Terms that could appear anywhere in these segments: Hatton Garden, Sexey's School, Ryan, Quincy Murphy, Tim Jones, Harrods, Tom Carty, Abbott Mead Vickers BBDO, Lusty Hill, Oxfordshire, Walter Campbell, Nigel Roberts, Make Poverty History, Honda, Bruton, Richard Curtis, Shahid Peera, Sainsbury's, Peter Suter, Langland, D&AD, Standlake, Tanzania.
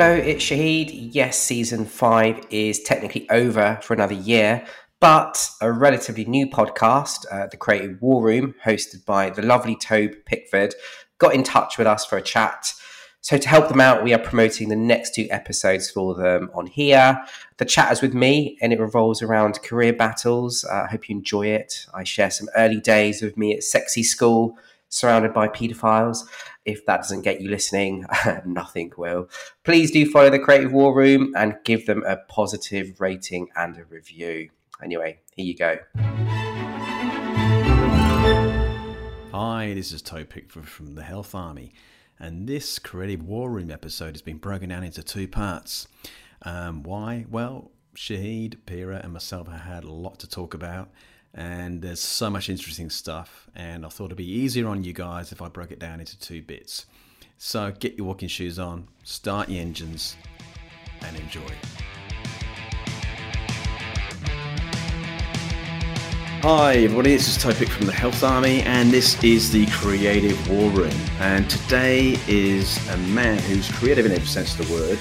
Hello, it's Shahid. Yes, season 5 is technically over for another year, but a relatively new podcast, The Creative War Room, hosted by the lovely Töbe Pickford, got in touch with us for a chat. So to help them out, we are promoting the next 2 episodes for them on here. The chat is with me, and it revolves around career battles. I hope you enjoy it. I share some early days of me at Sexy School, surrounded by paedophiles. If that doesn't get you listening, nothing will. Please do follow The Creative War Room and give them a positive rating and a review. Anyway, here you go. Hi, this is Töbe Pickford from the Health Army, and this Creative War Room episode has been broken down into 2 parts. Why? Well, Shahid, Peera and myself have had a lot to talk about, and there's so much interesting stuff, and I thought it'd be easier on you guys if I broke it down into 2 bits. So get your walking shoes on, start your engines, and enjoy. Hi everybody, this is Töbe Pickford from the Health Army, and this is the Creative War Room. And today is a man who's creative in every sense of the word,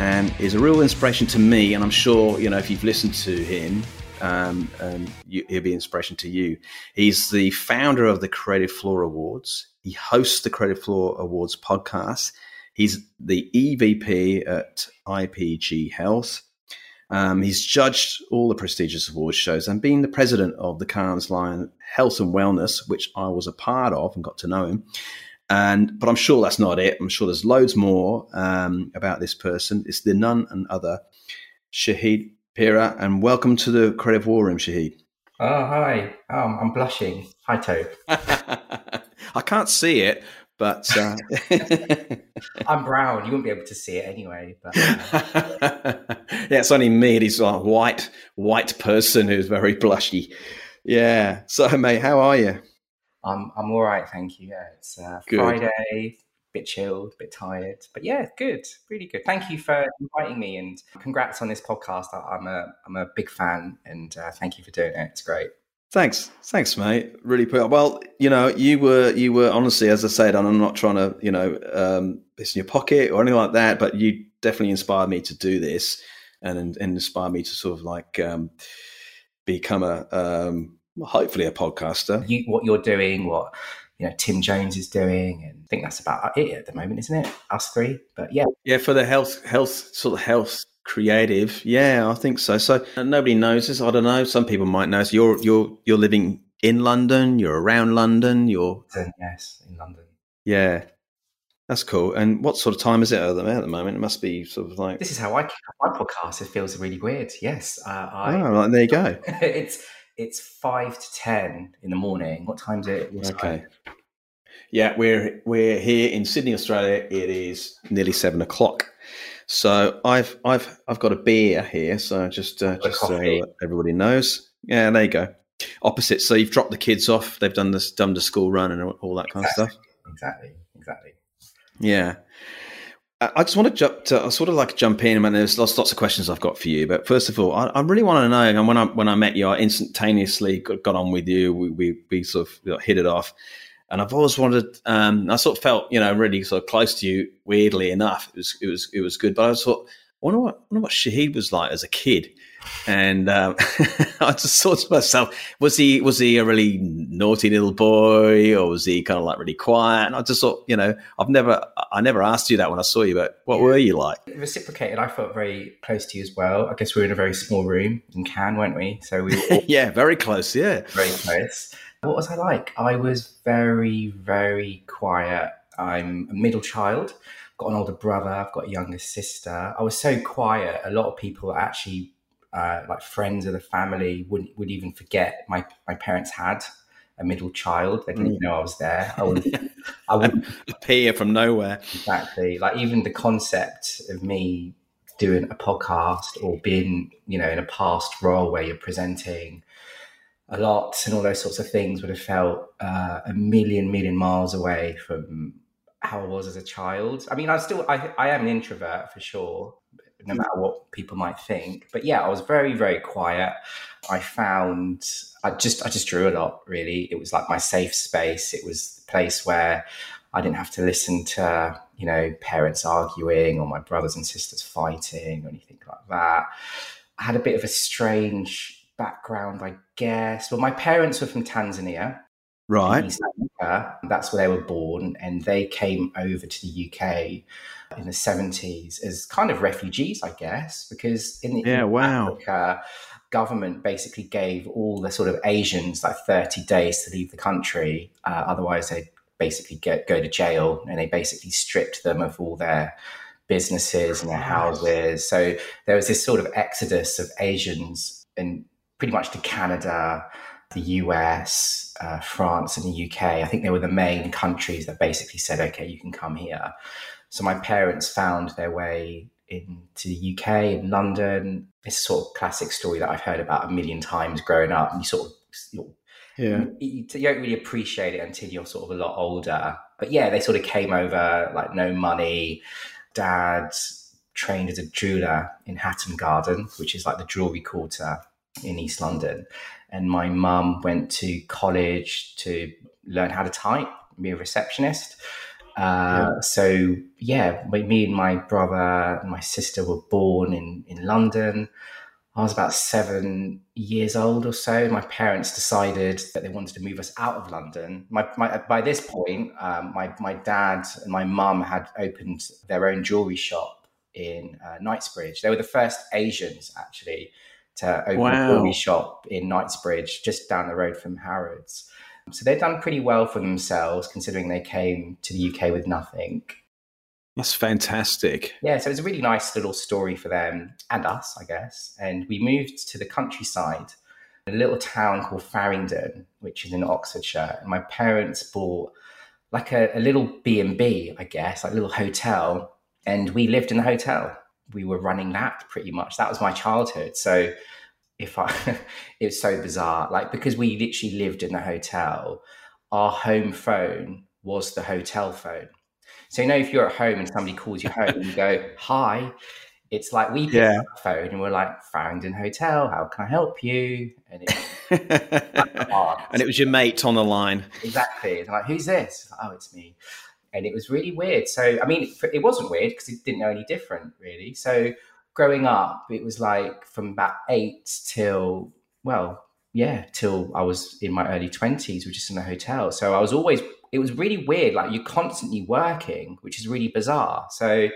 and is a real inspiration to me, and I'm sure, you know, if you've listened to him, he'll be an inspiration to you. He's the founder of the Creative Floor Awards. He hosts the Creative Floor Awards podcast. He's the EVP at IPG Health. He's judged all the prestigious awards shows and been the president of the Cannes Lions Health and Wellness, which I was a part of and got to know him. But I'm sure that's not it. I'm sure there's loads more about this person. It's the none and other Shahid Peera, and welcome to the Creative War Room, Shahid. Oh, hi. I'm blushing. Hi, Töbe. I can't see it, but... I'm brown. You wouldn't be able to see it anyway. But, yeah, it's only me. It's like a white person who's very blushy. Yeah. So, mate, how are you? I'm all right, thank you. Yeah, it's Friday. Bit chilled, bit tired, but yeah, good, really good. Thank you for inviting me, and congrats on this podcast. I'm a big fan, and thank you for doing it. It's great. Thanks, mate. Really put up. Well, you know, you were honestly, as I said, and I'm not trying to, you know, it's in your pocket or anything like that, but you definitely inspired me to do this, and inspired me to sort of like become a hopefully a podcaster. What you're doing, what, you know, Tim Jones is doing, and I think that's about it at the moment, isn't it? Us 3, but yeah. Yeah, for the health sort of health creative. Yeah, I think so. So nobody knows this. I don't know. Some people might know. So you're living in London. You're around London. Yes, in London. Yeah, that's cool. And what sort of time is it at the moment? It must be sort of like, this is how I kick off my podcast. It feels really weird. Yes, right, there you go. It's 5 to 10 in the morning. What time is it? Okay. Yeah, we're here in Sydney, Australia. It is nearly 7 o'clock. So I've got a beer here. So just so everybody knows. Yeah, there you go. Opposite. So you've dropped the kids off. They've done this dumb to school run and all that kind of stuff. Exactly. Yeah. I just want to jump in. I mean, there's lots of questions I've got for you, but first of all, I really want to know. And when I met you, I instantaneously got on with you. We sort of hit it off, and I've always wanted. I sort of felt, you know, really sort of close to you. Weirdly enough, it was good. But I just thought, I wonder what Shahid was like as a kid, and I just thought to myself, was he a really naughty little boy, or was he kind of like really quiet? And I just thought, you know, I never asked you that when I saw you, but what were you like? It reciprocated. I felt very close to you as well. I guess we were in a very small room in Cannes, weren't we? So we were yeah, very close. Yeah, very close. What was I like? I was very, very quiet. I'm a middle child. Got an older brother. I've got a younger sister. I was so quiet. A lot of people actually, like friends of the family, would even forget my parents had a middle child. They didn't even know I was there. I wouldn't appear from nowhere. Exactly. Like even the concept of me doing a podcast or being, you know, in a past role where you're presenting a lot and all those sorts of things would have felt a million miles away from how I was as a child. I mean, I am an introvert for sure, no matter what people might think. But yeah, I was very, very quiet. I found I just drew a lot, really. It was like my safe space. It was the place where I didn't have to listen to you know, parents arguing or my brothers and sisters fighting or anything like that. I had a bit of a strange background, I guess. Well, my parents were from Tanzania. Right. East Africa. That's where they were born. And they came over to the UK in the 70s as kind of refugees, I guess, because in the Africa, government basically gave all the sort of Asians like 30 days to leave the country. Otherwise, they'd basically go to jail. And they basically stripped them of all their businesses and their houses. So there was this sort of exodus of Asians and pretty much to Canada, the US, France and the UK. I think they were the main countries that basically said, okay, you can come here. So my parents found their way into the UK and London. It's a sort of classic story that I've heard about a million times growing up. And you sort of, you don't really appreciate it until you're sort of a lot older. But yeah, they sort of came over, like no money. Dad trained as a jeweller in Hatton Garden, which is like the jewellery quarter in East London. And my mum went to college to learn how to type, be a receptionist. So yeah, me and my brother and my sister were born in London. I was about 7 years old or so. My parents decided that they wanted to move us out of London. By this point, my dad and my mum had opened their own jewellery shop in Knightsbridge. They were the first Asians, actually, to open a jewellery shop in Knightsbridge, just down the road from Harrods. So they've done pretty well for themselves, considering they came to the UK with nothing. That's fantastic. Yeah, so it's a really nice little story for them and us, I guess. And we moved to the countryside, a little town called Faringdon, which is in Oxfordshire. And my parents bought like a little B&B, I guess, like a little hotel. And we lived in the hotel. We were running that pretty much. That was my childhood. So it was so bizarre, like, because we literally lived in the hotel, our home phone was the hotel phone. So, you know, if you're at home and somebody calls you home and you go, hi, it's like we pick up the phone and we're like, Farringdon Hotel, how can I help you? And it was your mate on the line. Exactly. It's like, who's this? Like, oh, it's me. And it was really weird. So, I mean, it wasn't weird because it didn't know any different, really. So growing up, it was like from about 8 till I was in my early 20s, which is in a hotel. So I was always, it was really weird. Like, you're constantly working, which is really bizarre. So,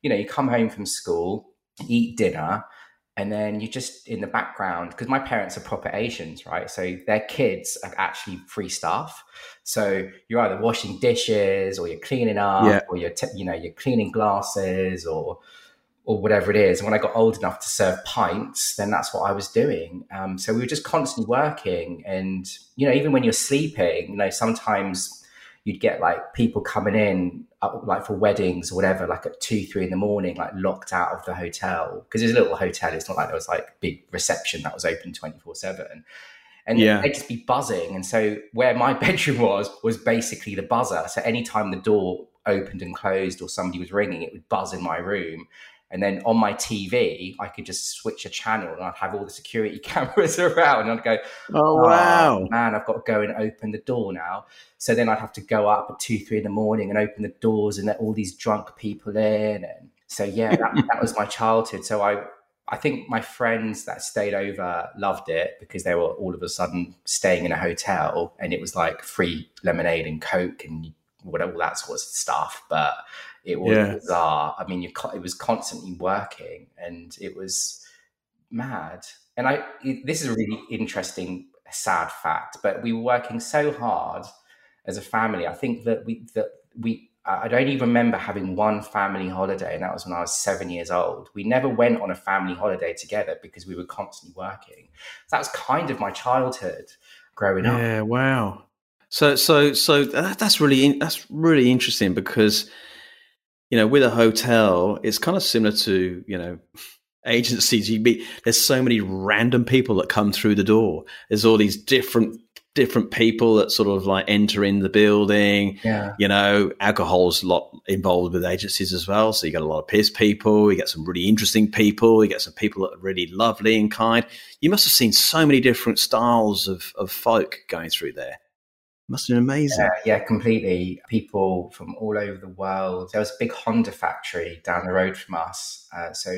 you know, you come home from school, eat dinner, and then you're just in the background, because my parents are proper Asians, right? So their kids are actually free staff. So you're either washing dishes or you're cleaning up or you're cleaning glasses or whatever it is. And when I got old enough to serve pints, then that's what I was doing. So we were just constantly working. And, you know, even when you're sleeping, you know, sometimes you'd get like people coming in like for weddings or whatever, like at 2-3 in the morning, like locked out of the hotel, because it was a little hotel. It's not like there was like big reception that was open 24/7. And they'd just be buzzing. And so where my bedroom was basically the buzzer. So anytime the door opened and closed or somebody was ringing, it would buzz in my room. And then on my TV, I could just switch a channel and I'd have all the security cameras around and I'd go, man, I've got to go and open the door now. So then I'd have to go up at 2-3 in the morning and open the doors and let all these drunk people in. And so, yeah, that was my childhood. So I think my friends that stayed over loved it, because they were all of a sudden staying in a hotel and it was like free lemonade and Coke and all that sort of stuff. But it was bizarre. I mean, it was constantly working and it was mad. And this is a really interesting, sad fact, but we were working so hard as a family. I think I don't even remember having one family holiday, and that was when I was 7 years old. We never went on a family holiday together because we were constantly working. So that was kind of my childhood growing up. Yeah, wow. So that's really interesting, because, you know, with a hotel, it's kind of similar to, you know, agencies. There's so many random people that come through the door. There's all these different people that sort of like enter in the building. Yeah. You know, alcohol's a lot involved with agencies as well. So you got a lot of piss people. You get some really interesting people. You get some people that are really lovely and kind. You must have seen so many different styles of folk going through there. Must have been amazing. Yeah, completely. People from all over the world. There was a big Honda factory down the road from us. So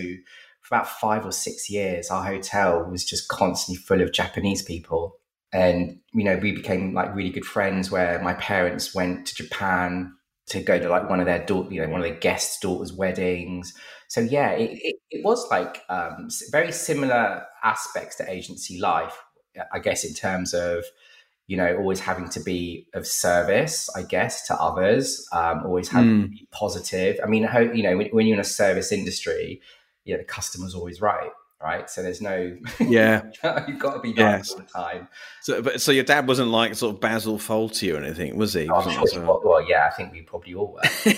for about 5 or 6 years, our hotel was just constantly full of Japanese people. And, you know, we became like really good friends where my parents went to Japan to go to like one of their one of their guests' daughters' weddings. So yeah, it was like very similar aspects to agency life, I guess, in terms of, you know, always having to be of service, I guess, to others, always having to be positive. I mean, you know, when you're in a service industry, you know, the customer's always right. Right, so there's no you've got to be nice all the time. So your dad wasn't like sort of Basil Fawlty or anything, was he? I think we probably all were.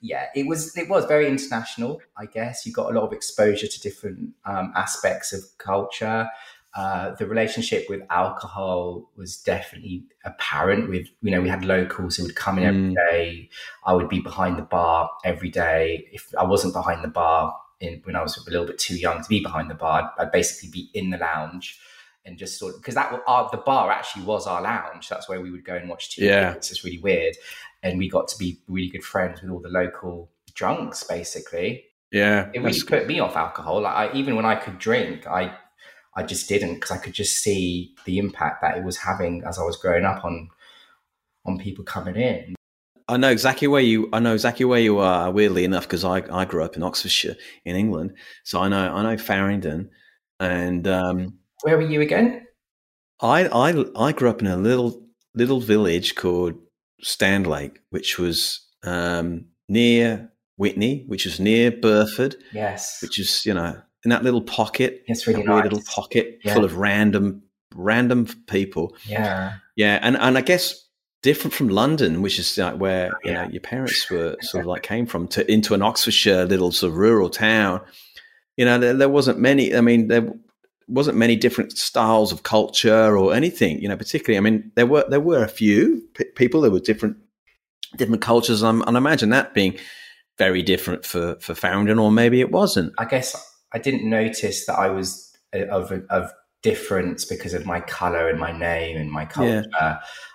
Yeah, it was very international, I guess. You got a lot of exposure to different aspects of culture. The relationship with alcohol was definitely apparent. With, you know, we had locals who would come in every day. I would be behind the bar every day. If I wasn't behind the bar, when I was a little bit too young to be behind the bar, I'd basically be in the lounge and just sort of, because the bar actually was our lounge. That's where we would go and watch TV. Yeah. It's just really weird. And we got to be really good friends with all the local drunks, basically. Yeah. It really put me off alcohol. Like even when I could drink, I just didn't, because I could just see the impact that it was having as I was growing up on people coming in. I know exactly where you are. Weirdly enough, because I grew up in Oxfordshire in England, so I know Faringdon. And where were you again? I grew up in a little village called Standlake, which was near Whitney, which is near Burford. Yes, which is, you know, in that little pocket. It's really nice. Little pocket full of random people. Yeah, yeah, and I guess. Different from London, which is like where you know, your parents were sort of like came from, to into an Oxfordshire little sort of rural town. You know, there wasn't many different styles of culture or anything. You know, particularly, I mean, there were a few people. There were different cultures, and I imagine that being very different for Faringdon, or maybe it wasn't. I guess I didn't notice that I was of difference because of my color and my name and my culture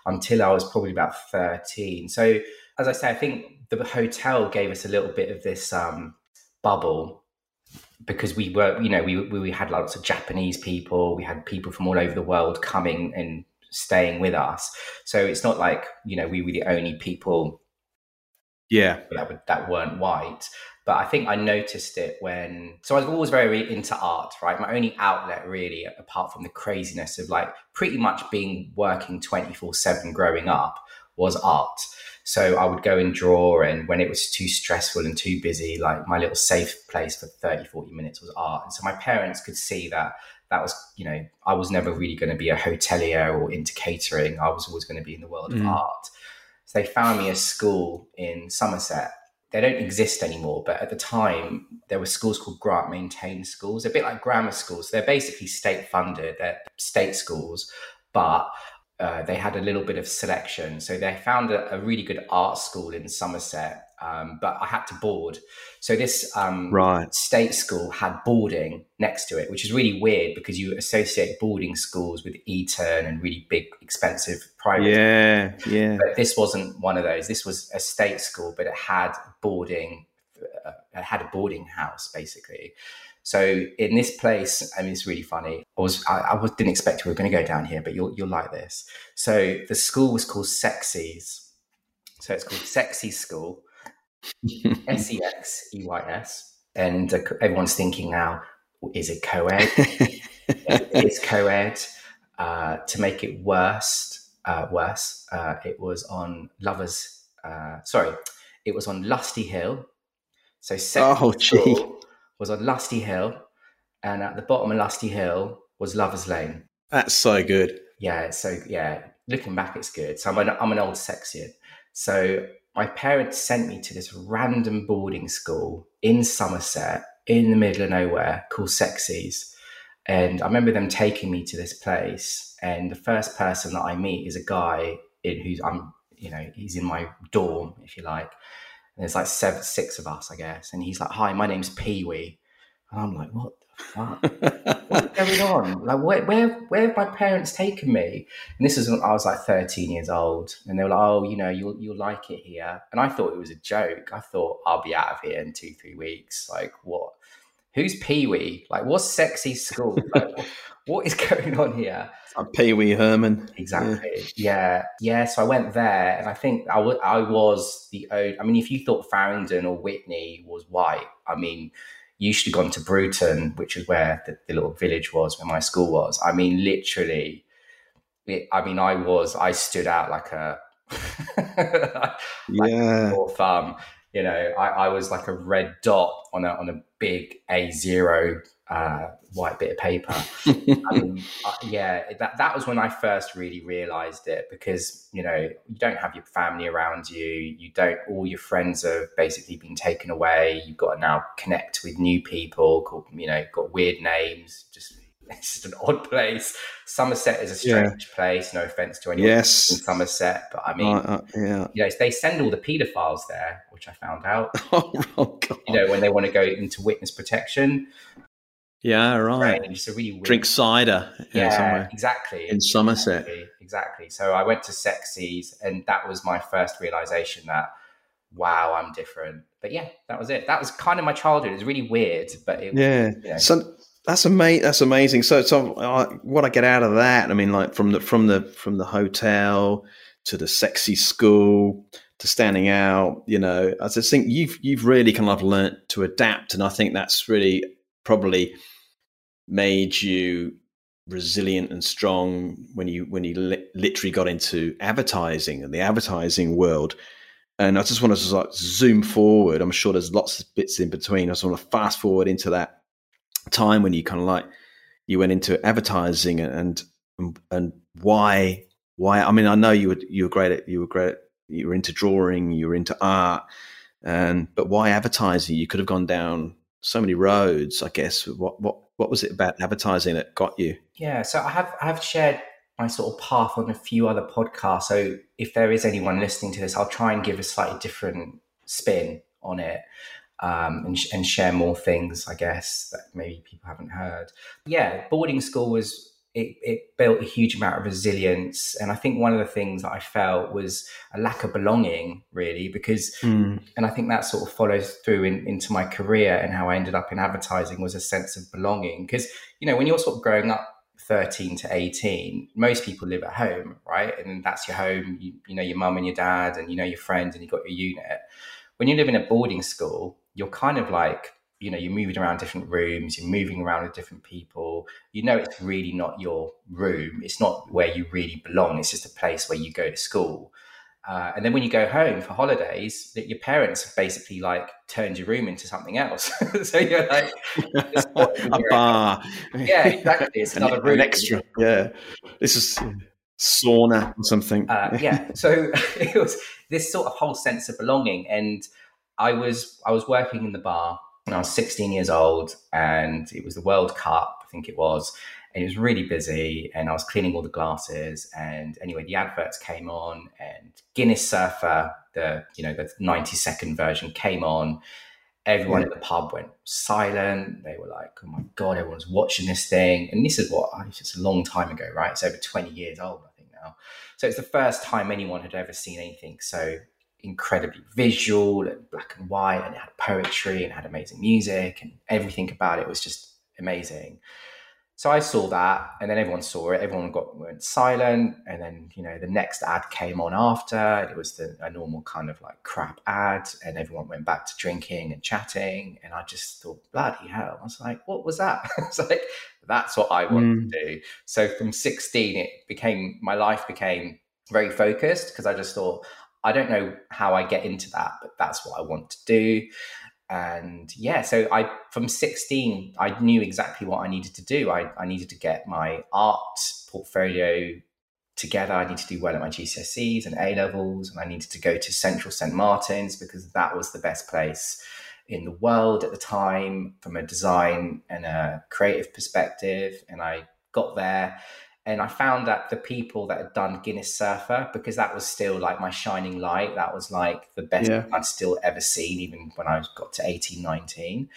until I was probably about 13. So as I say, I think the hotel gave us a little bit of this bubble, because we were, you know, we had lots of Japanese people. We had people from all over the world coming and staying with us. So it's not like, you know, we were the only people that weren't white. But I think I noticed it so I was always very into art, right? My only outlet really, apart from the craziness of like pretty much being working 24/7 growing up, was art. So I would go and draw, and when it was too stressful and too busy, like my little safe place for 30, 40 minutes was art. And so my parents could see that was, you know, I was never really going to be a hotelier or into catering. I was always going to be in the world of art. So they found me a school in Somerset. They don't exist anymore, but at the time there were schools called grant maintained schools, a bit like grammar schools. They're basically state funded, they're state schools, but they had a little bit of selection. So they found a really good art school in Somerset, but I had to board. So this state school had boarding next to it, which is really weird because you associate boarding schools with Eton and really big, expensive private schools. Yeah. But this wasn't one of those. This was a state school, but it had boarding. It had a boarding house, basically. So in this place, I mean, it's really funny. I didn't expect we were going to go down here, but you'll like this. So the school was called Sexey's. So it's called Sexey's School, Sex Eys. And everyone's thinking now, is it co-ed? It's co-ed. To make it worse, it was on Lusty Hill. So Sexey's School was on Lusty Hill, and at the bottom of Lusty Hill was Lovers Lane. That's so good. Yeah, so yeah, looking back, it's good. So I'm an old Sexian. So my parents sent me to this random boarding school in Somerset, in the middle of nowhere, called Sexey's. And I remember them taking me to this place, and the first person that I meet is a guy he's in my dorm, if you like. And there's like 7, 6 of us, I guess. And he's like, "Hi, my name's Pee Wee." And I'm like, "What What's going on? Like, where have my parents taken me? And this is when I was like 13 years old, and they were like, "Oh, you know, you'll like it here." And I thought it was a joke. I thought I'll be out of here in 2-3 weeks. Like, what? Who's Pee-wee? Like, what's Sexey's school? Like, what is going on here? I'm Pee-wee Herman. Exactly. Yeah. So I went there, and I think I was the only. I mean, if you thought Faringdon or Whitney was white, I mean, you should have gone to Bruton, which is where the little village was, where my school was. I mean, literally, I stood out like a sore thumb. You know, I was like a red dot on a big A0 white bit of paper. That was when I first really realized it, because, you know, you don't have your family around you. You don't, all your friends have basically been taken away. You've got to now connect with new people, got weird names, it's just an odd place. Somerset is a strange place. No offense to anyone in Somerset, but I mean, they send all the paedophiles there, which I found out. Oh God! You know, when they want to go into witness protection. Yeah, right. It's a really weird... Drink cider. Yeah, exactly. In Somerset, exactly. So I went to Sexey's, and that was my first realization that, wow, I'm different. But yeah, that was it. That was kind of my childhood. It was really weird, but it was, you know, that's amazing. So what I get out of that, I mean, like from the hotel to the Sexey school to standing out, you know, I just think you've really kind of learnt to adapt, and I think that's really probably made you resilient and strong when you literally got into advertising and the advertising world. And I just want to just like zoom forward. I'm sure there's lots of bits in between. I just want to fast forward into that time when you kind of like you went into advertising and why I mean, I know you were great at, you were into drawing, you were into art, but why advertising? You could have gone down so many roads, I guess. What was it about advertising that got you? Yeah, so I've shared my sort of path on a few other podcasts, so if there is anyone listening to this, I'll try and give a slightly different spin on it. And share more things, I guess, that maybe people haven't heard. Yeah, boarding school it built a huge amount of resilience. And I think one of the things that I felt was a lack of belonging, really, because, and I think that sort of follows through into my career and how I ended up in advertising, was a sense of belonging. Because, you know, when you're sort of growing up 13 to 18, most people live at home, right? And that's your home, you know, your mum and your dad, and you know your friends, and you've got your unit. When you live in a boarding school, you're kind of like, you know, you're moving around different rooms, you're moving around with different people. You know, it's really not your room. It's not where you really belong. It's just a place where you go to school. And then when you go home for holidays, that your parents have basically like turned your room into something else. So you're like a bar. Yeah, exactly. It's another room. An extra. Yeah. This is sauna or something. So it was this sort of whole sense of belonging. And I was working in the bar, and I was 16 years old, and it was the World Cup, I think it was, and it was really busy, and I was cleaning all the glasses. And anyway, the adverts came on, and Guinness Surfer, the 90-second version came on. Everyone at the pub went silent. They were like, oh my God, everyone's watching this thing. And this is it's a long time ago, right? It's over 20 years old, I think now. So it's the first time anyone had ever seen anything so incredibly visual and black and white, and it had poetry and had amazing music, and everything about it was just amazing. So I saw that, and then everyone saw it. Everyone went silent. And then, you know, the next ad came on after. It was a normal kind of like crap ad, and everyone went back to drinking and chatting. And I just thought, bloody hell. I was like, what was that? I was like, that's what I wanted to do. So from 16, my life became very focused, because I just thought, I don't know how I get into that, but that's what I want to do. And yeah, so from 16, I knew exactly what I needed to do. I needed to get my art portfolio together. I needed to do well at my GCSEs and A-levels, and I needed to go to Central St. Martin's, because that was the best place in the world at the time from a design and a creative perspective. And I got there, and I found that the people that had done Guinness Surfer, because that was still like my shining light, that was like the best I'd still ever seen, even when I got to 18, 19.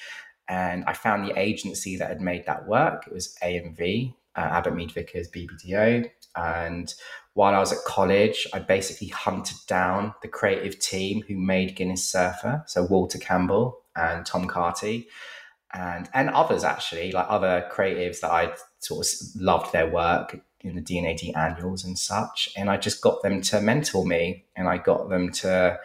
And I found the agency that had made that work. It was AMV, Abbott Mead Vickers BBDO. And while I was at college, I basically hunted down the creative team who made Guinness Surfer. So Walter Campbell and Tom Carty and others, actually, like other creatives that I sort of loved their work in the D&AD annuals and such. And I just got them to mentor me, and I got them to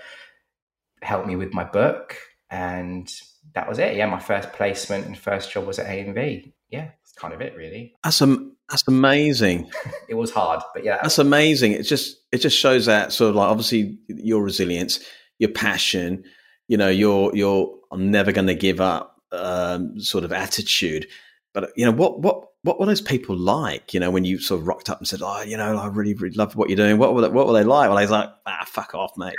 help me with my book. And that was it. Yeah, my first placement and first job was at AMV. Yeah, that's kind of it, really. That's amazing. It was hard, but yeah. That's amazing. It just shows that sort of like, obviously, your resilience, your passion, you know, your I'm never going to give up sort of attitude. But, you know, what were those people like, you know, when you sort of rocked up and said, oh, you know, I really, really love what you're doing. What were they like? Well, I was like, fuck off, mate.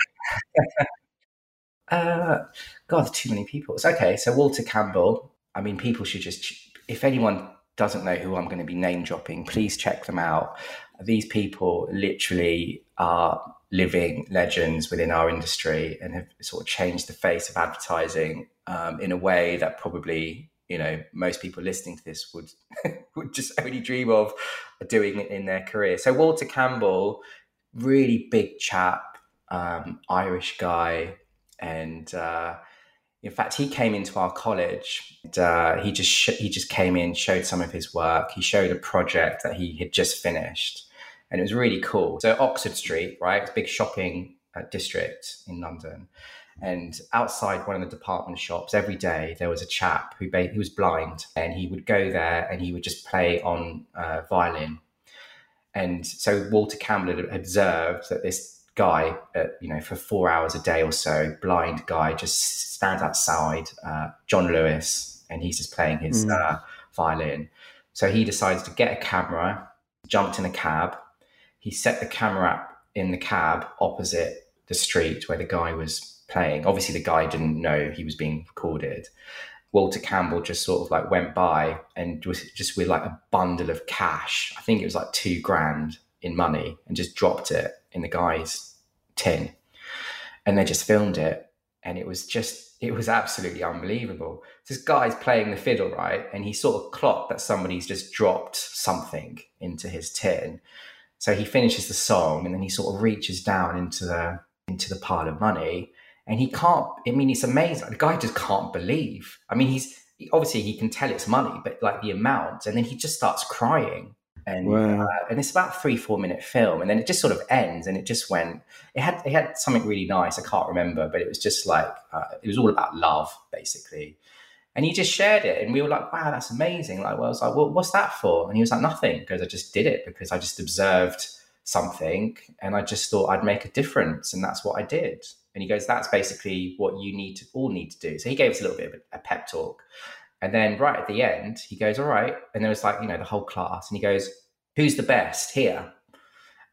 God, too many people. It's okay. So Walter Campbell, I mean, people should just, if anyone doesn't know who I'm going to be name dropping, please check them out. These people literally are living legends within our industry and have sort of changed the face of advertising in a way that probably, you know, most people listening to this would just only dream of doing it in their career. So Walter Campbell, really big chap, Irish guy. And in fact, he came into our college. And, he just came in, showed some of his work. He showed a project that he had just finished, and it was really cool. So Oxford Street, right, it's a big shopping district in London, and outside one of the department shops, every day there was a chap who was blind, and he would go there and he would just play on violin. And so Walter Campbell had observed that this guy, you know, for 4 hours a day or so, blind guy, just stands outside John Lewis, and he's just playing his violin. So he decides to get a camera, jumped in a cab. He set the camera up in the cab opposite the street where the guy was playing. Obviously, the guy didn't know he was being recorded. Walter Campbell just sort of like went by and was just with like a bundle of cash. I think it was like $2,000 in money, and just dropped it in the guy's tin, and they just filmed it, and it was absolutely unbelievable. This guy's playing the fiddle, right, and he sort of clocked that somebody's just dropped something into his tin. So he finishes the song, and then he sort of reaches down into the pile of money, and he can't. I mean, it's amazing. The guy just can't believe. I mean, he can tell it's money, but like the amount, and then he just starts crying. And wow. And it's about 3-4 minute film, and then it just sort of ends, and it just went. It had something really nice. I can't remember, but it was just like it was all about love, basically. And he just shared it, and we were like, "Wow, that's amazing!" Like, well, I was like, "Well, what's that for?" And he was like, "Nothing, because I just did it because I just observed something, and I just thought I'd make a difference, and that's what I did." And he goes, "That's basically what you all need to do." So he gave us a little bit of a pep talk. And then right at the end, he goes, all right. And there was like, you know, the whole class. And he goes, who's the best here?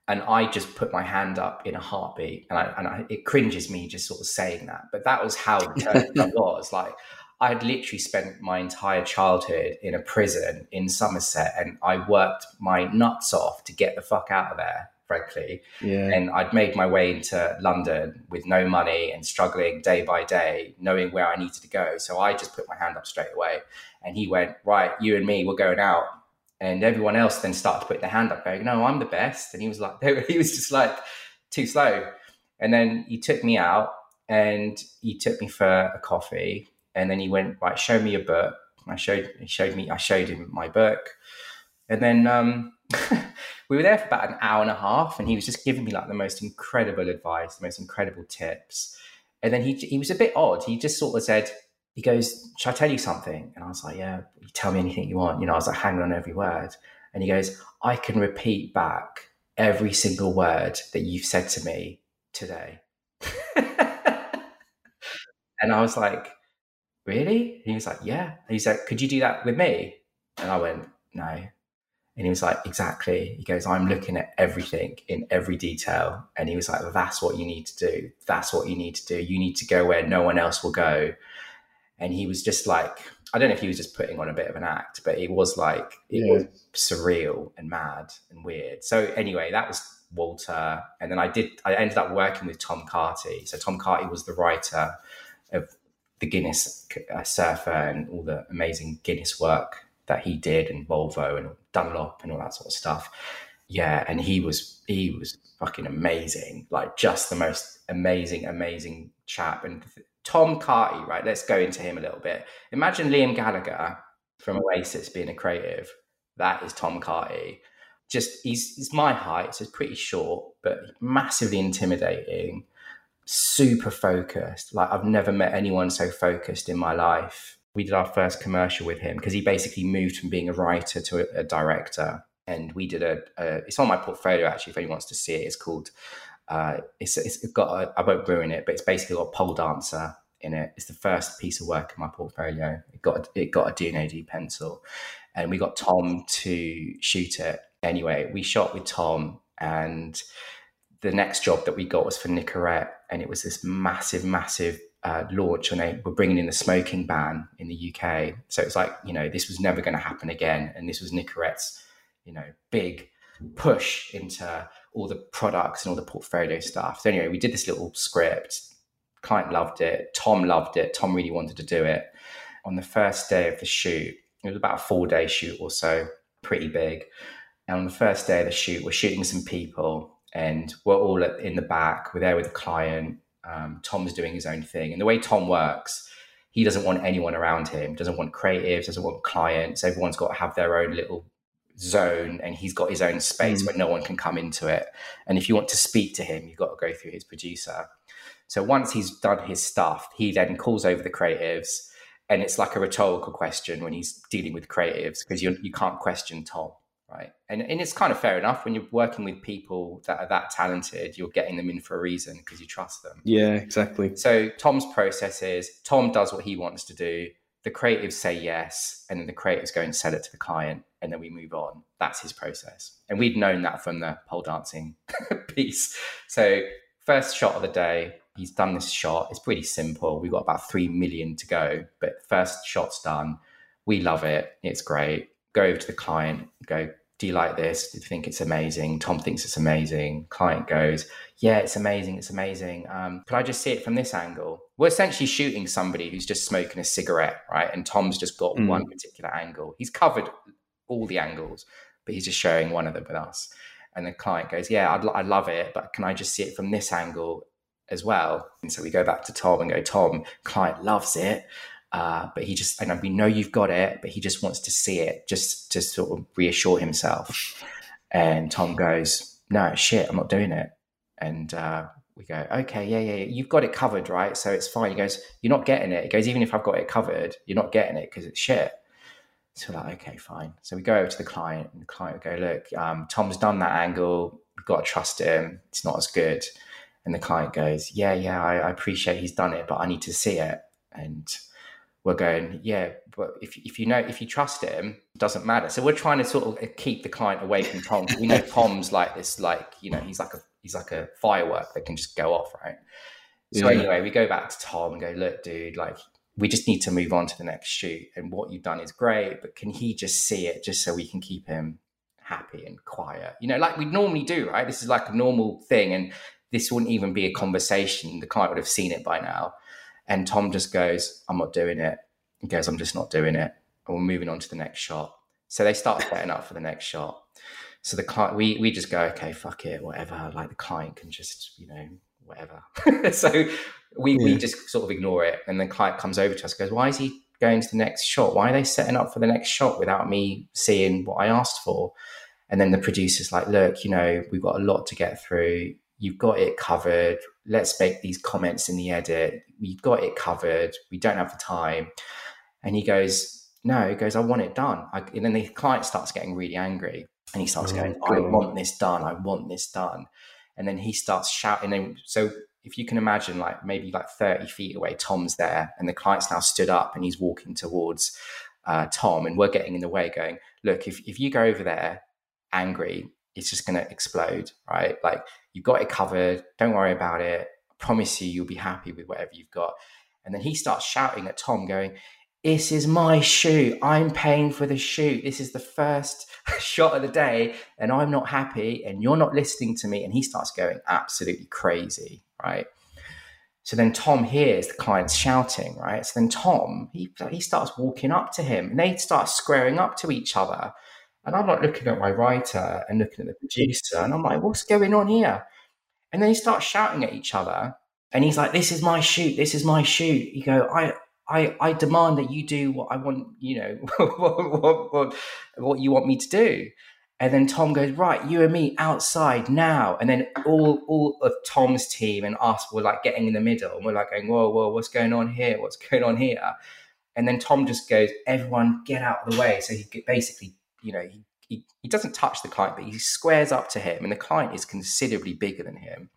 And I just put my hand up in a heartbeat. And it cringes me just sort of saying that. But that was how determined I was. Like, I had literally spent my entire childhood in a prison in Somerset. And I worked my nuts off to get the fuck out of there, frankly. Yeah. And I'd made my way into London with no money and struggling day by day, knowing where I needed to go. So I just put my hand up straight away. And he went, right, you and me, we're going out. And everyone else then started to put their hand up going, no, I'm the best. And he was just like, too slow. And then he took me out and he took me for a coffee. And then he went, right, show me your book. I showed him my book. And then, we were there for about an hour and a half, and he was just giving me like the most incredible advice, the most incredible tips. And then he was a bit odd. He just sort of said, he goes, shall I tell you something? And I was like, yeah, tell me anything you want. You know, I was like hanging on every word. And he goes, I can repeat back every single word that you've said to me today. And I was like, really? And he was like, yeah. And he's like, could you do that with me? And I went, no. And he was like, exactly. He goes, I'm looking at everything in every detail. And he was like, that's what you need to do. That's what you need to do. You need to go where no one else will go. And he was just like, I don't know if he was just putting on a bit of an act, but it was like, it was surreal and mad and weird. So anyway, that was Walter. And then I ended up working with Tom Carty. So Tom Carty was the writer of the Guinness Surfer and all the amazing Guinness work that he did, and Volvo and Dunlop and all that sort of stuff. Yeah, and he was fucking amazing, like just the most amazing chap. And Tom Carty, right? Let's go into him a little bit. Imagine Liam Gallagher from Oasis being a creative. That is Tom Carty. Just he's my height, so he's pretty short, but massively intimidating, super focused. Like I've never met anyone so focused in my life. We did our first commercial with him because he basically moved from being a writer to a director. And we did it's on my portfolio actually, if anyone wants to see it. It's called, I won't ruin it, but it's basically got a pole dancer in it. It's the first piece of work in my portfolio. It got a D&AD pencil, and we got Tom to shoot it. Anyway, we shot with Tom, and the next job that we got was for Nicorette. And it was this massive launch, and they were bringing in the smoking ban in the UK. So it's like, you know, this was never going to happen again. And this was Nicorette's, you know, big push into all the products and all the portfolio stuff. So anyway, we did this little script. Client loved it. Tom loved it. Tom really wanted to do it. On the first day of the shoot, it was about a 4-day shoot or so, pretty big. And on the first day of the shoot, we're shooting some people and we're all in the back. We're there with the client. Tom's doing his own thing. And the way Tom works, he doesn't want anyone around him, doesn't want creatives, doesn't want clients. Everyone's got to have their own little zone, and he's got his own space where no one can come into it. And if you want to speak to him, you've got to go through his producer. So once he's done his stuff, he then calls over the creatives, and it's like a rhetorical question when he's dealing with creatives, because you can't question Tom, right? And it's kind of fair enough. When you're working with people that are that talented, you're getting them in for a reason because you trust them. Yeah, exactly. So Tom's process is Tom does what he wants to do. The creatives say yes, and then the creatives go and sell it to the client, and then we move on. That's his process. And we'd known that from the pole dancing piece. So first shot of the day, he's done this shot. It's pretty simple. We've got about 3 million to go, but first shot's done. We love it. It's great. Go over to the client, go, do you like this? Do you think it's amazing? Tom thinks it's amazing. Client goes, yeah, it's amazing. It's amazing. Could I just see it from this angle? We're essentially shooting somebody who's just smoking a cigarette, right? And Tom's just got one particular angle. He's covered all the angles, but he's just sharing one of them with us. And the client goes, yeah, I love it, but can I just see it from this angle as well? And so we go back to Tom and go, Tom, client loves it. But he just, and we know you've got it, but he just wants to see it just to sort of reassure himself. And Tom goes, no, shit, I'm not doing it. And we go, okay, yeah, you've got it covered, right? So it's fine. He goes, you're not getting it. He goes, even if I've got it covered, you're not getting it because it's shit. So we're like, okay, fine. So we go over to the client, and the client would go, look, Tom's done that angle. We've got to trust him. It's not as good. And the client goes, yeah, I appreciate he's done it, but I need to see it. And we're going, yeah, but if you trust him, it doesn't matter. So we're trying to sort of keep the client away from Tom. We know Tom's like this, like, you know, he's like a firework that can just go off, right? So anyway, we go back to Tom and go, look, dude, like, we just need to move on to the next shoot, and what you've done is great, but can he just see it just so we can keep him happy and quiet? You know, like we normally do, right? This is like a normal thing, and this wouldn't even be a conversation. The client would have seen it by now. And Tom just goes, I'm not doing it. He goes, I'm just not doing it. And we're moving on to the next shot. So they start setting up for the next shot. So the client, we just go, okay, fuck it, whatever. Like the client can just, you know, whatever. So we just sort of ignore it. And the client comes over to us, goes, why is he going to the next shot? Why are they setting up for the next shot without me seeing what I asked for? And then the producer's like, look, you know, we've got a lot to get through. You've got it covered. Let's make these comments in the edit. We've got it covered. We don't have the time. And he goes, no, he goes, I want it done. And then the client starts getting really angry, and he starts going, I want this done. I want this done. And then he starts shouting. And so if you can imagine, like maybe like 30 feet away, Tom's there, and the client's now stood up, and he's walking towards Tom, and we're getting in the way going, look, if you go over there angry, it's just going to explode, right? Like, you've got it covered. Don't worry about it. I promise you'll be happy with whatever you've got. And then he starts shouting at Tom going, this is my shoot. I'm paying for the shoot. This is the first shot of the day, and I'm not happy, and you're not listening to me. And he starts going absolutely crazy, right? So then Tom hears the clients shouting, right? So then Tom, he starts walking up to him and they start squaring up to each other. And I'm like looking at my writer and looking at the producer and I'm like, what's going on here? And then he starts shouting at each other and he's like, this is my shoot. This is my shoot. You go, I demand that you do what I want, you know, what you want me to do. And then Tom goes, right, you and me outside now. And then all of Tom's team and us were like getting in the middle and we're like going, whoa, what's going on here? What's going on here? And then Tom just goes, everyone get out of the way. So he basically, you know, he doesn't touch the client, but he squares up to him and the client is considerably bigger than him.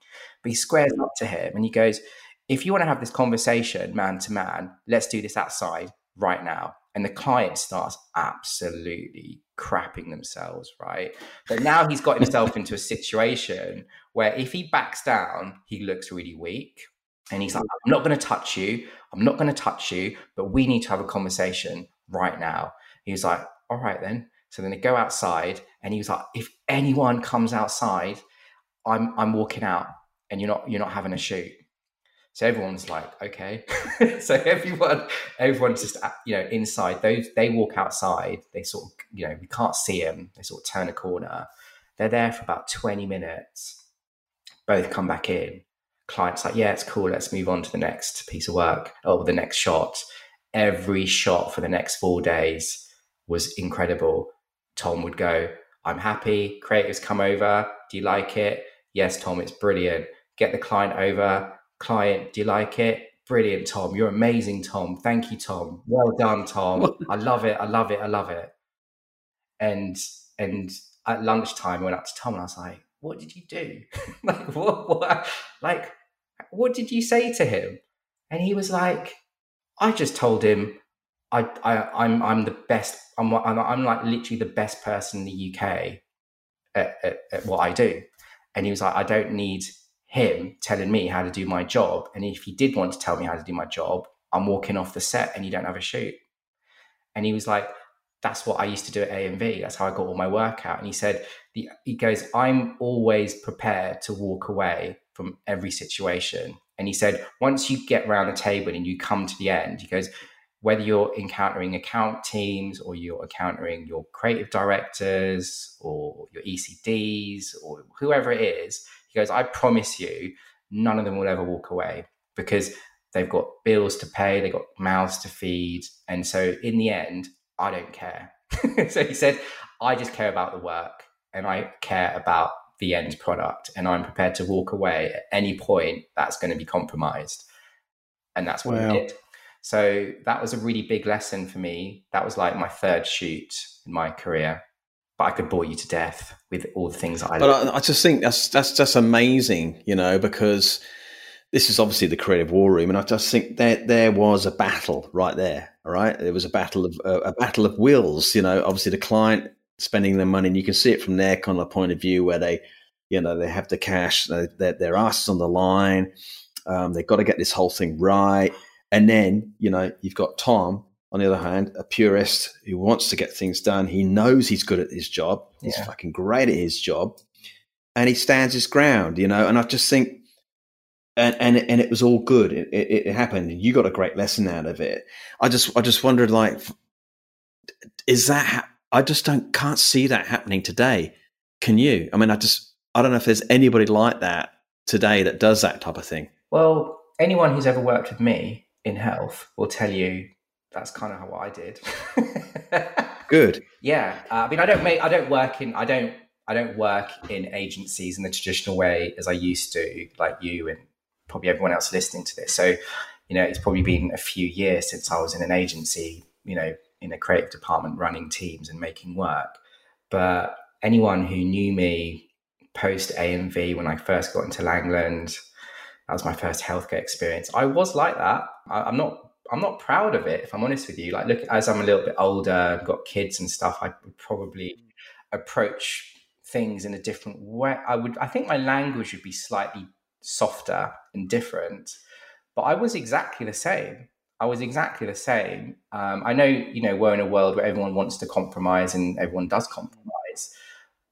But he squares up to him and he goes, if you want to have this conversation man to man, let's do this outside right now. And the client starts absolutely crapping themselves, right? But now he's got himself into a situation where if he backs down, he looks really weak. And he's like, I'm not going to touch you. I'm not going to touch you, but we need to have a conversation right now. He's like, all right then. So then they go outside and he was like, if anyone comes outside, I'm walking out and you're not having a shoot. So everyone's like, okay. So everyone's just, you know, inside. They walk outside. They sort of, you know, we can't see them. They sort of turn a corner. They're there for about 20 minutes. Both come back in. Client's like, yeah, it's cool. Let's move on to the next piece of work or the next shot. Every shot for the next 4 days was incredible. Tom would go, I'm happy. Creators come over. Do you like it? Yes, Tom, it's brilliant. Get the client over. Client, do you like it? Brilliant, Tom. You're amazing, Tom. Thank you, Tom. Well done, Tom. I love it. I love it. I love it. And at lunchtime, I went up to Tom and I was like, what did you do? Like, what did you say to him? And he was like, I just told him I'm the best. I'm like literally the best person in the UK at what I do. And he was like, I don't need him telling me how to do my job. And if he did want to tell me how to do my job, I'm walking off the set and you don't have a shoot. And he was like, that's what I used to do at AMV. That's how I got all my work out. And he said, he goes, I'm always prepared to walk away from every situation. And he said, once you get round the table and you come to the end, he goes, whether you're encountering account teams or you're encountering your creative directors or your ECDs or whoever it is, he goes, I promise you, none of them will ever walk away because they've got bills to pay, they've got mouths to feed. And so in the end, I don't care. So he said, I just care about the work and I care about the end product. And I'm prepared to walk away at any point that's going to be compromised. And that's what he did. So that was a really big lesson for me. That was like my third shoot in my career. I could bore you to death with all the things I love. But I just think that's amazing, you know, because this is obviously the Creative War Room, and I just think that there was a battle right there. All right, there was a battle of wills. You know, obviously the client spending their money, and you can see it from their kind of point of view where they, you know, they have the cash, their ass is on the line, they've got to get this whole thing right, and then you know you've got Tom. On the other hand, a purist who wants to get things done. He knows he's good at his job. He's fucking great at his job. And he stands his ground, you know. And I just think, and it was all good. It happened. You got a great lesson out of it. I just wondered, like, is that, I just can't see that happening today. Can you? I mean, I don't know if there's anybody like that today that does that type of thing. Well, anyone who's ever worked with me in health will tell you, that's kind of how I did. Good. Yeah. I mean, I don't work in agencies in the traditional way as I used to, like you and probably everyone else listening to this. So, you know, it's probably been a few years since I was in an agency, you know, in a creative department running teams and making work. But anyone who knew me post AMV, when I first got into Langland, that was my first healthcare experience. I was like that. I'm not proud of it, if I'm honest with you. Like, look, as I'm a little bit older, I've got kids and stuff, I would probably approach things in a different way. I think my language would be slightly softer and different, but I was exactly the same. I know, you know, we're in a world where everyone wants to compromise and everyone does compromise,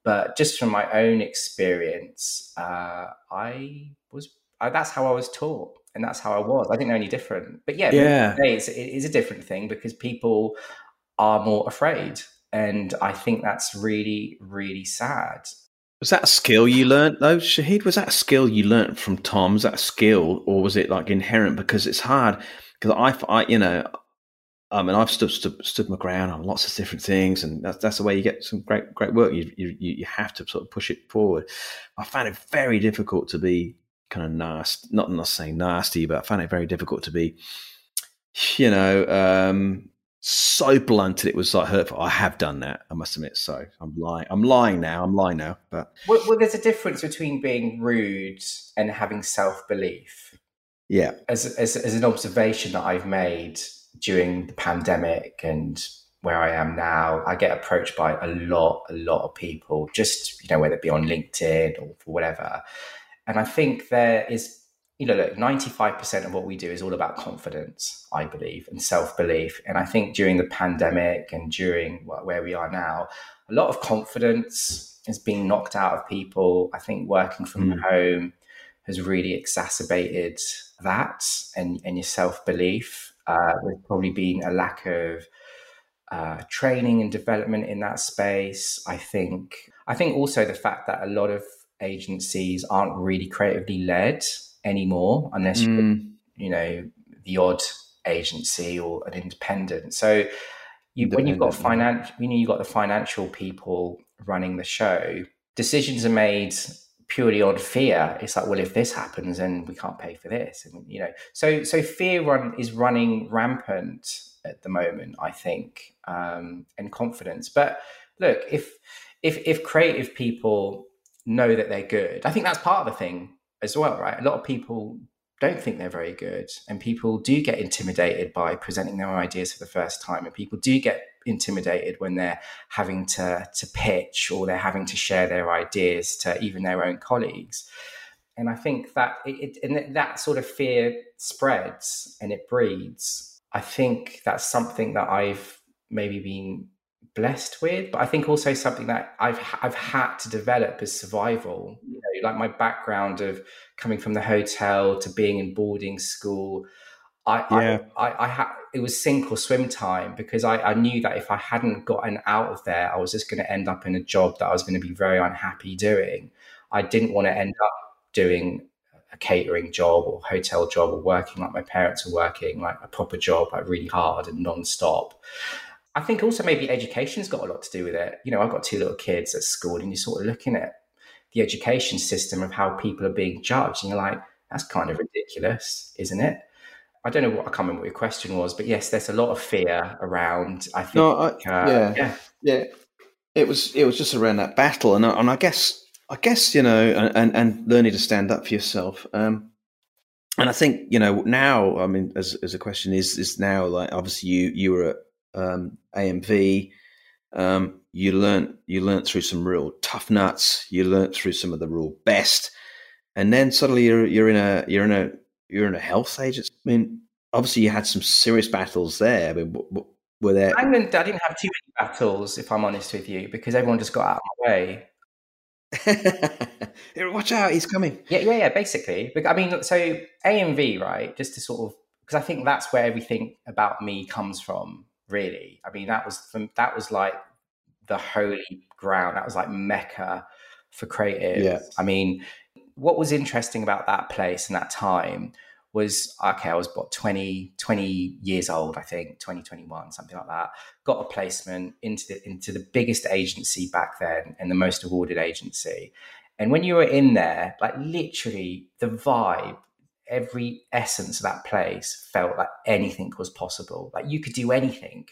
but just from my own experience, that's how I was taught. And that's how I was. I didn't know any different. But yeah. It is a different thing because people are more afraid. And I think that's really, really sad. Was that a skill you learned though, Shahid? Was that a skill you learned from Tom? Was that a skill or was it like inherent? Because it's hard because I've stood my ground on lots of different things, and that's the way you get some great work. You have to sort of push it forward. I found it very difficult to be kind of nasty, not saying nasty, but I found it very difficult to be, so blunted it was like hurtful. I have done that, I must admit. So I'm lying now. But well, there's a difference between being rude and having self-belief. Yeah, as an observation that I've made during the pandemic and where I am now, I get approached by a lot of people, just whether it be on LinkedIn or for whatever. And I think there is, 95% of what we do is all about confidence, I believe, and self-belief. And I think during the pandemic and during where we are now, a lot of confidence is being knocked out of people. I think working from home has really exacerbated that and your self-belief. There's probably been a lack of training and development in that space. I think also the fact that a lot of agencies aren't really creatively led anymore, unless the odd agency or an independent. So when you've got the financial people running the show, decisions are made purely on fear. It's like, well, if this happens, then we can't pay for this, and so fear is running rampant at the moment, I think, and confidence. But look, if creative people know that they're good, I think that's part of the thing as well, right? A lot of people don't think they're very good, and people do get intimidated by presenting their ideas for the first time, and people do get intimidated when they're having to pitch or they're having to share their ideas to even their own colleagues. And I think that that sort of fear spreads and it breeds. I think that's something that I've maybe been blessed with, but I think also something that I've had to develop as survival. Like my background of coming from the hotel to being in boarding school, it was sink or swim time, because I knew that if I hadn't gotten out of there, I was just going to end up in a job that I was going to be very unhappy doing. I didn't want to end up doing a catering job or hotel job or working like my parents were working, like a proper job, like really hard and non-stop. I think also maybe education's got a lot to do with it. I've got two little kids at school, and you're sort of looking at the education system of how people are being judged, and you're like, that's kind of ridiculous, isn't it? I can't remember what your question was, but yes, there's a lot of fear around. I think, it was just around that battle, and I guess and learning to stand up for yourself. And I think now, I mean, as a question is now, like obviously you were at AMV. You learnt through some real tough nuts. You learnt through some of the real best, and then suddenly you're in a health agency. I mean, obviously you had some serious battles there. I mean, were there? I didn't have too many battles, if I'm honest with you, because everyone just got out of my way. Watch out, he's coming. Yeah. Basically, I mean, so AMV, right? Just to sort of, because I think that's where everything about me comes from. Really, I mean, that was like the holy ground. That was like Mecca for creatives. Yeah. I mean, what was interesting about that place and that time was, I was about 20 years old, I think, 20, 21, something like that. Got a placement into the biggest agency back then and the most awarded agency. And when you were in there, like literally the vibe, every essence of that place felt like anything was possible. Like you could do anything.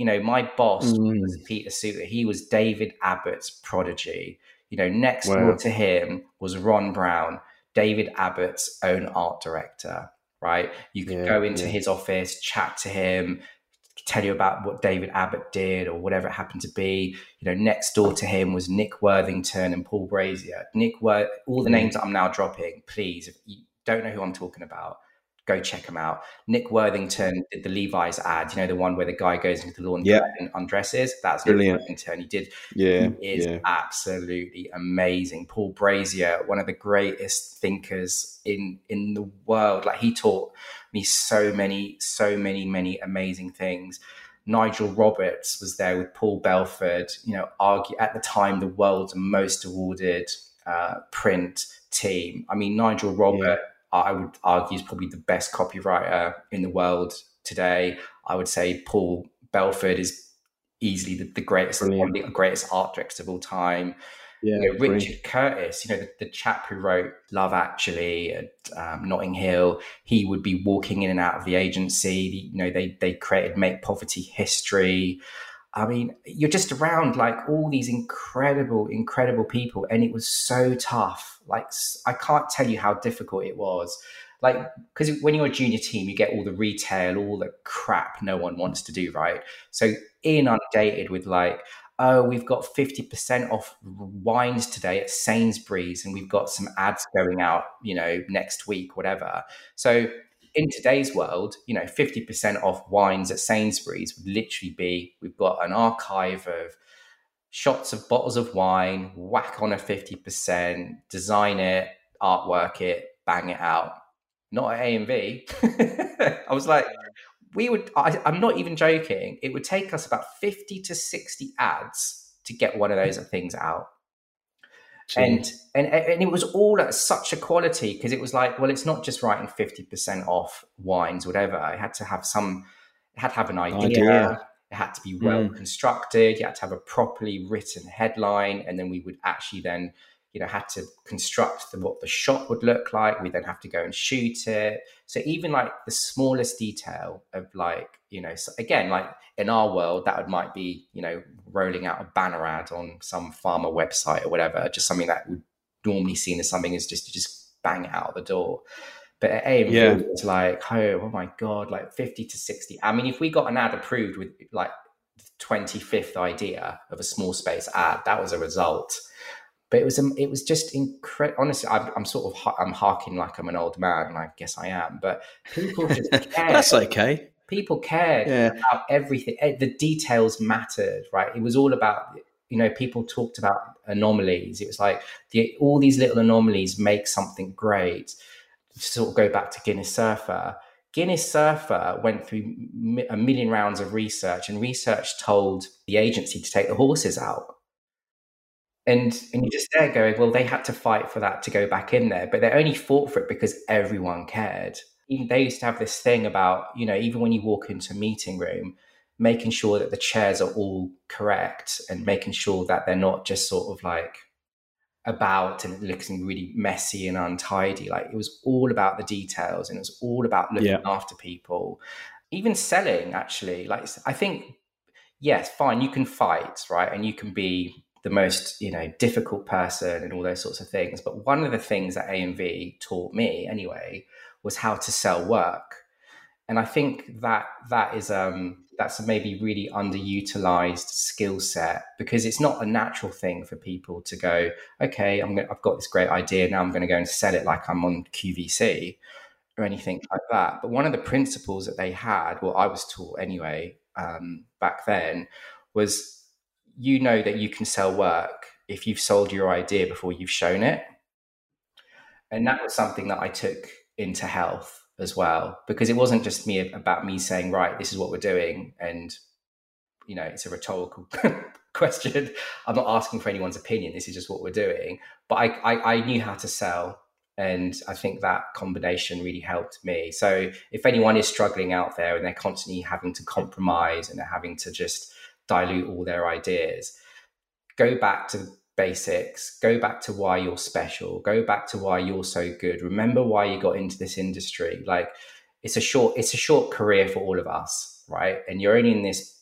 My boss was Peter Suter. He was David Abbott's prodigy. Next door to him was Ron Brown, David Abbott's own art director, right? You could go into his office, chat to him, tell you about what David Abbott did or whatever it happened to be. Next door to him was Nick Worthington and Paul Brazier. All the names that I'm now dropping, please, if you don't know who I'm talking about, go check them out. Nick Worthington did the Levi's ad, you know, the one where the guy goes into the laundry and undresses. That's brilliant. Nick Worthington. He did. Yeah, he is absolutely amazing. Paul Brazier, one of the greatest thinkers in the world. Like, he taught me so many amazing things. Nigel Roberts was there with Paul Belford, you know, at the time, the world's most awarded print team. I mean, Nigel Roberts, I would argue, is probably the best copywriter in the world today. I would say Paul Belford is easily one of the greatest art directors of all time. Yeah, you know, Richard Curtis, you know, the chap who wrote Love Actually at Notting Hill, he would be walking in and out of the agency. You know, they created Make Poverty History. I mean, you're just around like all these incredible, incredible people. And it was so tough. Like, I can't tell you how difficult it was. Like, because when you're a junior team, you get all the retail, all the crap no one wants to do, right? So inundated with like, oh, we've got 50% off wines today at Sainsbury's, and we've got some ads going out, you know, next week, whatever. So in today's world, you know, 50% off wines at Sainsbury's would literally be, we've got an archive of shots of bottles of wine, whack on a 50%, design it, artwork it, bang it out. Not at A&V. I was like... I'm not even joking, it would take us about 50 to 60 ads to get one of those things out. And it was all at such a quality, because it was like, well, it's not just writing 50% off wines, whatever. It had to have an idea. It had to be well constructed. You had to have a properly written headline. And then we would actually then, you know, had to construct what the shot would look like. We then have to go and shoot it. So even like the smallest detail of like, you know, so again, like in our world, that might be, you know, rolling out a banner ad on some farmer website or whatever, just something that would normally seen as something is just to just bang it out the door. But at AMV, it's like, oh my God, like 50 to 60. I mean, if we got an ad approved with like the 25th idea of a small space ad, that was a result. But it was just incredible. Honestly, I'm harking like I'm an old man, and I guess I am. But people just cared. That's okay. People cared about everything. The details mattered, right? It was all about, you know, people talked about anomalies. It was like all these little anomalies make something great. Sort of go back to Guinness Surfer. Guinness Surfer went through a million rounds of research, and research told the agency to take the horses out. And you're just there going, well, they had to fight for that to go back in there. But they only fought for it because everyone cared. Even they used to have this thing about, you know, even when you walk into a meeting room, making sure that the chairs are all correct and making sure that they're not just sort of like about and looking really messy and untidy. Like, it was all about the details, and it was all about looking after people. Even selling, actually. Like, I think, yes, fine, you can fight, right? And you can be the most, you know, difficult person and all those sorts of things. But one of the things that A&V taught me anyway was how to sell work. And I think that's a maybe really underutilized skill set, because it's not a natural thing for people to go, okay, I've got this great idea, now I'm going to go and sell it like I'm on QVC or anything like that. But one of the principles that they had, well, I was taught anyway back then, was, you know that you can sell work if you've sold your idea before you've shown it. And that was something that I took into health as well, because it wasn't just about me saying, right, this is what we're doing. And, you know, it's a rhetorical question. I'm not asking for anyone's opinion. This is just what we're doing. But I knew how to sell. And I think that combination really helped me. So if anyone is struggling out there and they're constantly having to compromise and they're having to just dilute all their ideas, go back to basics, go back to why you're special, go back to why you're so good. Remember why you got into this industry. Like, it's a short career for all of us, right? And you're only in this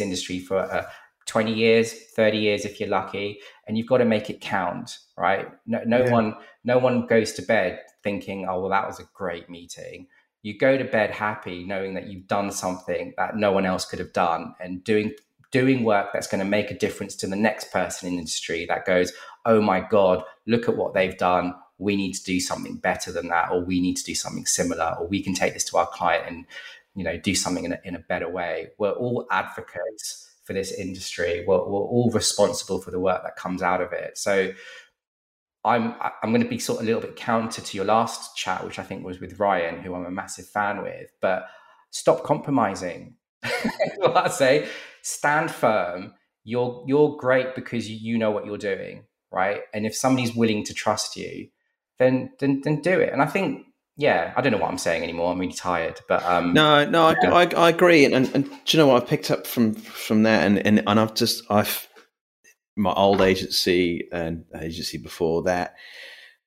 industry for 20 years, 30 years if you're lucky, and you've got to make it count, right? No one goes to bed thinking, oh, well, that was a great meeting. You go to bed happy, knowing that you've done something that no one else could have done, and doing work that's going to make a difference to the next person in the industry that goes, oh my God, look at what they've done. we need to do something better than that, or we need to do something similar, or we can take this to our client and, you know, do something in a better way. We're all advocates for this industry. We're all responsible for the work that comes out of it. So I'm going to be sort of a little bit counter to your last chat, which I think was with Ryan, who I'm a massive fan with, but stop compromising. What I say, stand firm. You're great because you know what you're doing, right? And if somebody's willing to trust you, then do it. And I think, yeah, I don't know what I'm saying anymore. I'm really tired, but no, yeah. I agree. And do you know what I picked up from that? And I've my old agency and agency before that,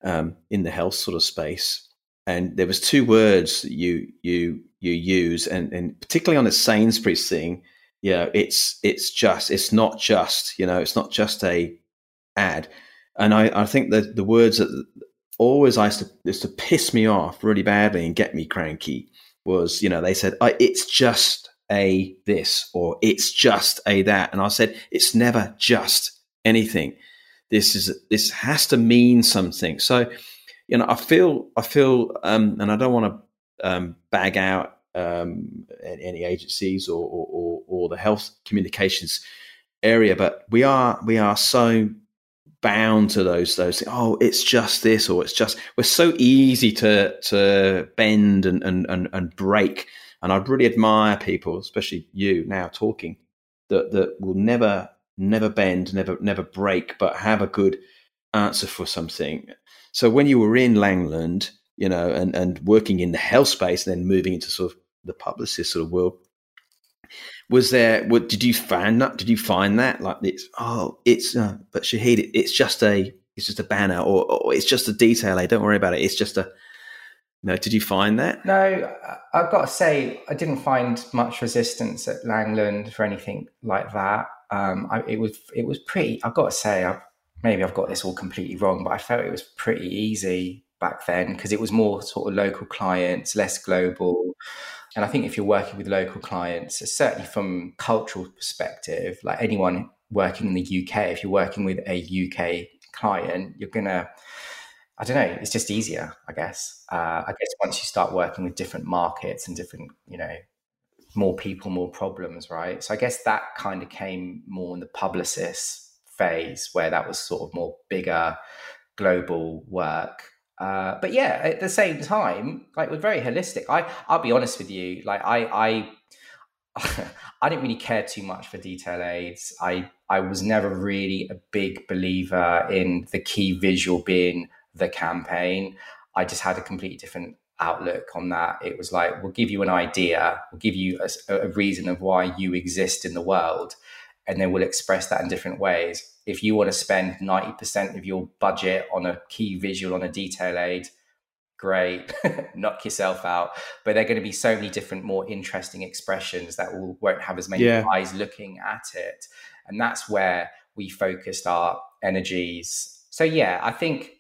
in the health sort of space. And there was two words that you use, and particularly on the Sainsbury's thing, you know, it's not just a ad. And I think that the words that always used to piss me off really badly and get me cranky was, you know, they said, oh, it's just a this, or it's just a that. And I said, it's never just anything. This has to mean something. So, you know, I feel, and I don't want to bag out any agencies or the health communications area, but we are so bound to those things. Oh, it's just this, or it's just, we're so easy to bend and break. And I really admire people, especially you now talking, that will never bend, never break, but have a good answer for something. So when you were in Langland, you know, and working in the health space, and then moving into sort of the Publicis sort of world, did you find that like but Shahid, it's just a banner, or it's just a detail. Hey, don't worry about it. It's just a, no. Did you find that? No, I've got to say I didn't find much resistance at Langland for anything like that. It was pretty, I've got to say, maybe I've got this all completely wrong, but I felt it was pretty easy back then because it was more sort of local clients, less global. And I think if you're working with local clients, certainly from cultural perspective, like anyone working in the UK, if you're working with a UK client, you're going to, I don't know, it's just easier, I guess. I guess once you start working with different markets and different, you know, more people, more problems, right? So I guess that kind of came more in the Publicis phase, where that was sort of more bigger global work, but yeah, at the same time, like, we're very holistic. I'll be honest with you, like I didn't really care too much for detail aids. I was never really a big believer in the key visual being the campaign. I just had a completely different outlook on that. It was like, we'll give you an idea, we'll give you a reason of why you exist in the world, and then we'll express that in different ways. If you want to spend 90% of your budget on a key visual, on a detail aid, great, knock yourself out. But there are going to be so many different, more interesting expressions that won't have as many eyes looking at it. And that's where we focused our energies. So yeah, I think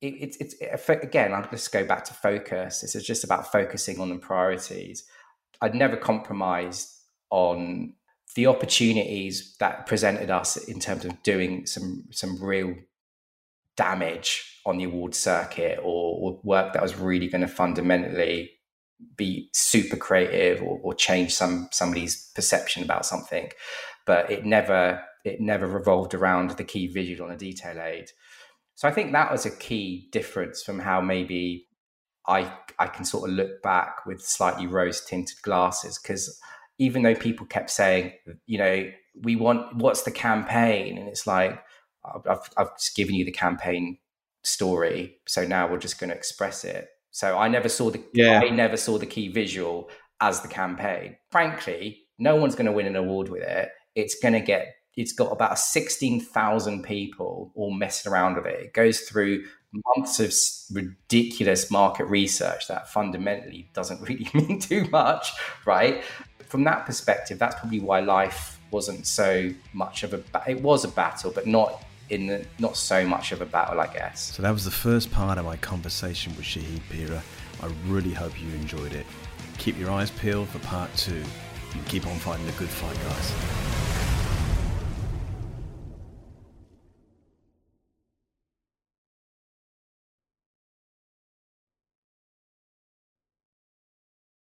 it's again, I'll just go back to focus. It's just about focusing on the priorities. I'd never compromised on the opportunities that presented us in terms of doing some real damage on the award circuit, or work that was really going to fundamentally be super creative or change somebody's perception about something. But it never revolved around the key visual on a detail aid. So I think that was a key difference from how maybe I can sort of look back with slightly rose-tinted glasses, because even though people kept saying, you know, we want, what's the campaign? And it's like, I've just given you the campaign story, so now we're just going to express it. So I never saw the key visual as the campaign. Frankly, no one's going to win an award with it. It's got about 16,000 people all messing around with it. It goes through months of ridiculous market research that fundamentally doesn't really mean too much, right? From that perspective, that's probably why life wasn't so much of it was a battle, but not so much of a battle, I guess. So that was the first part of my conversation with Shahid Peera. I really hope you enjoyed it. Keep your eyes peeled for part 2, and keep on fighting the good fight, guys.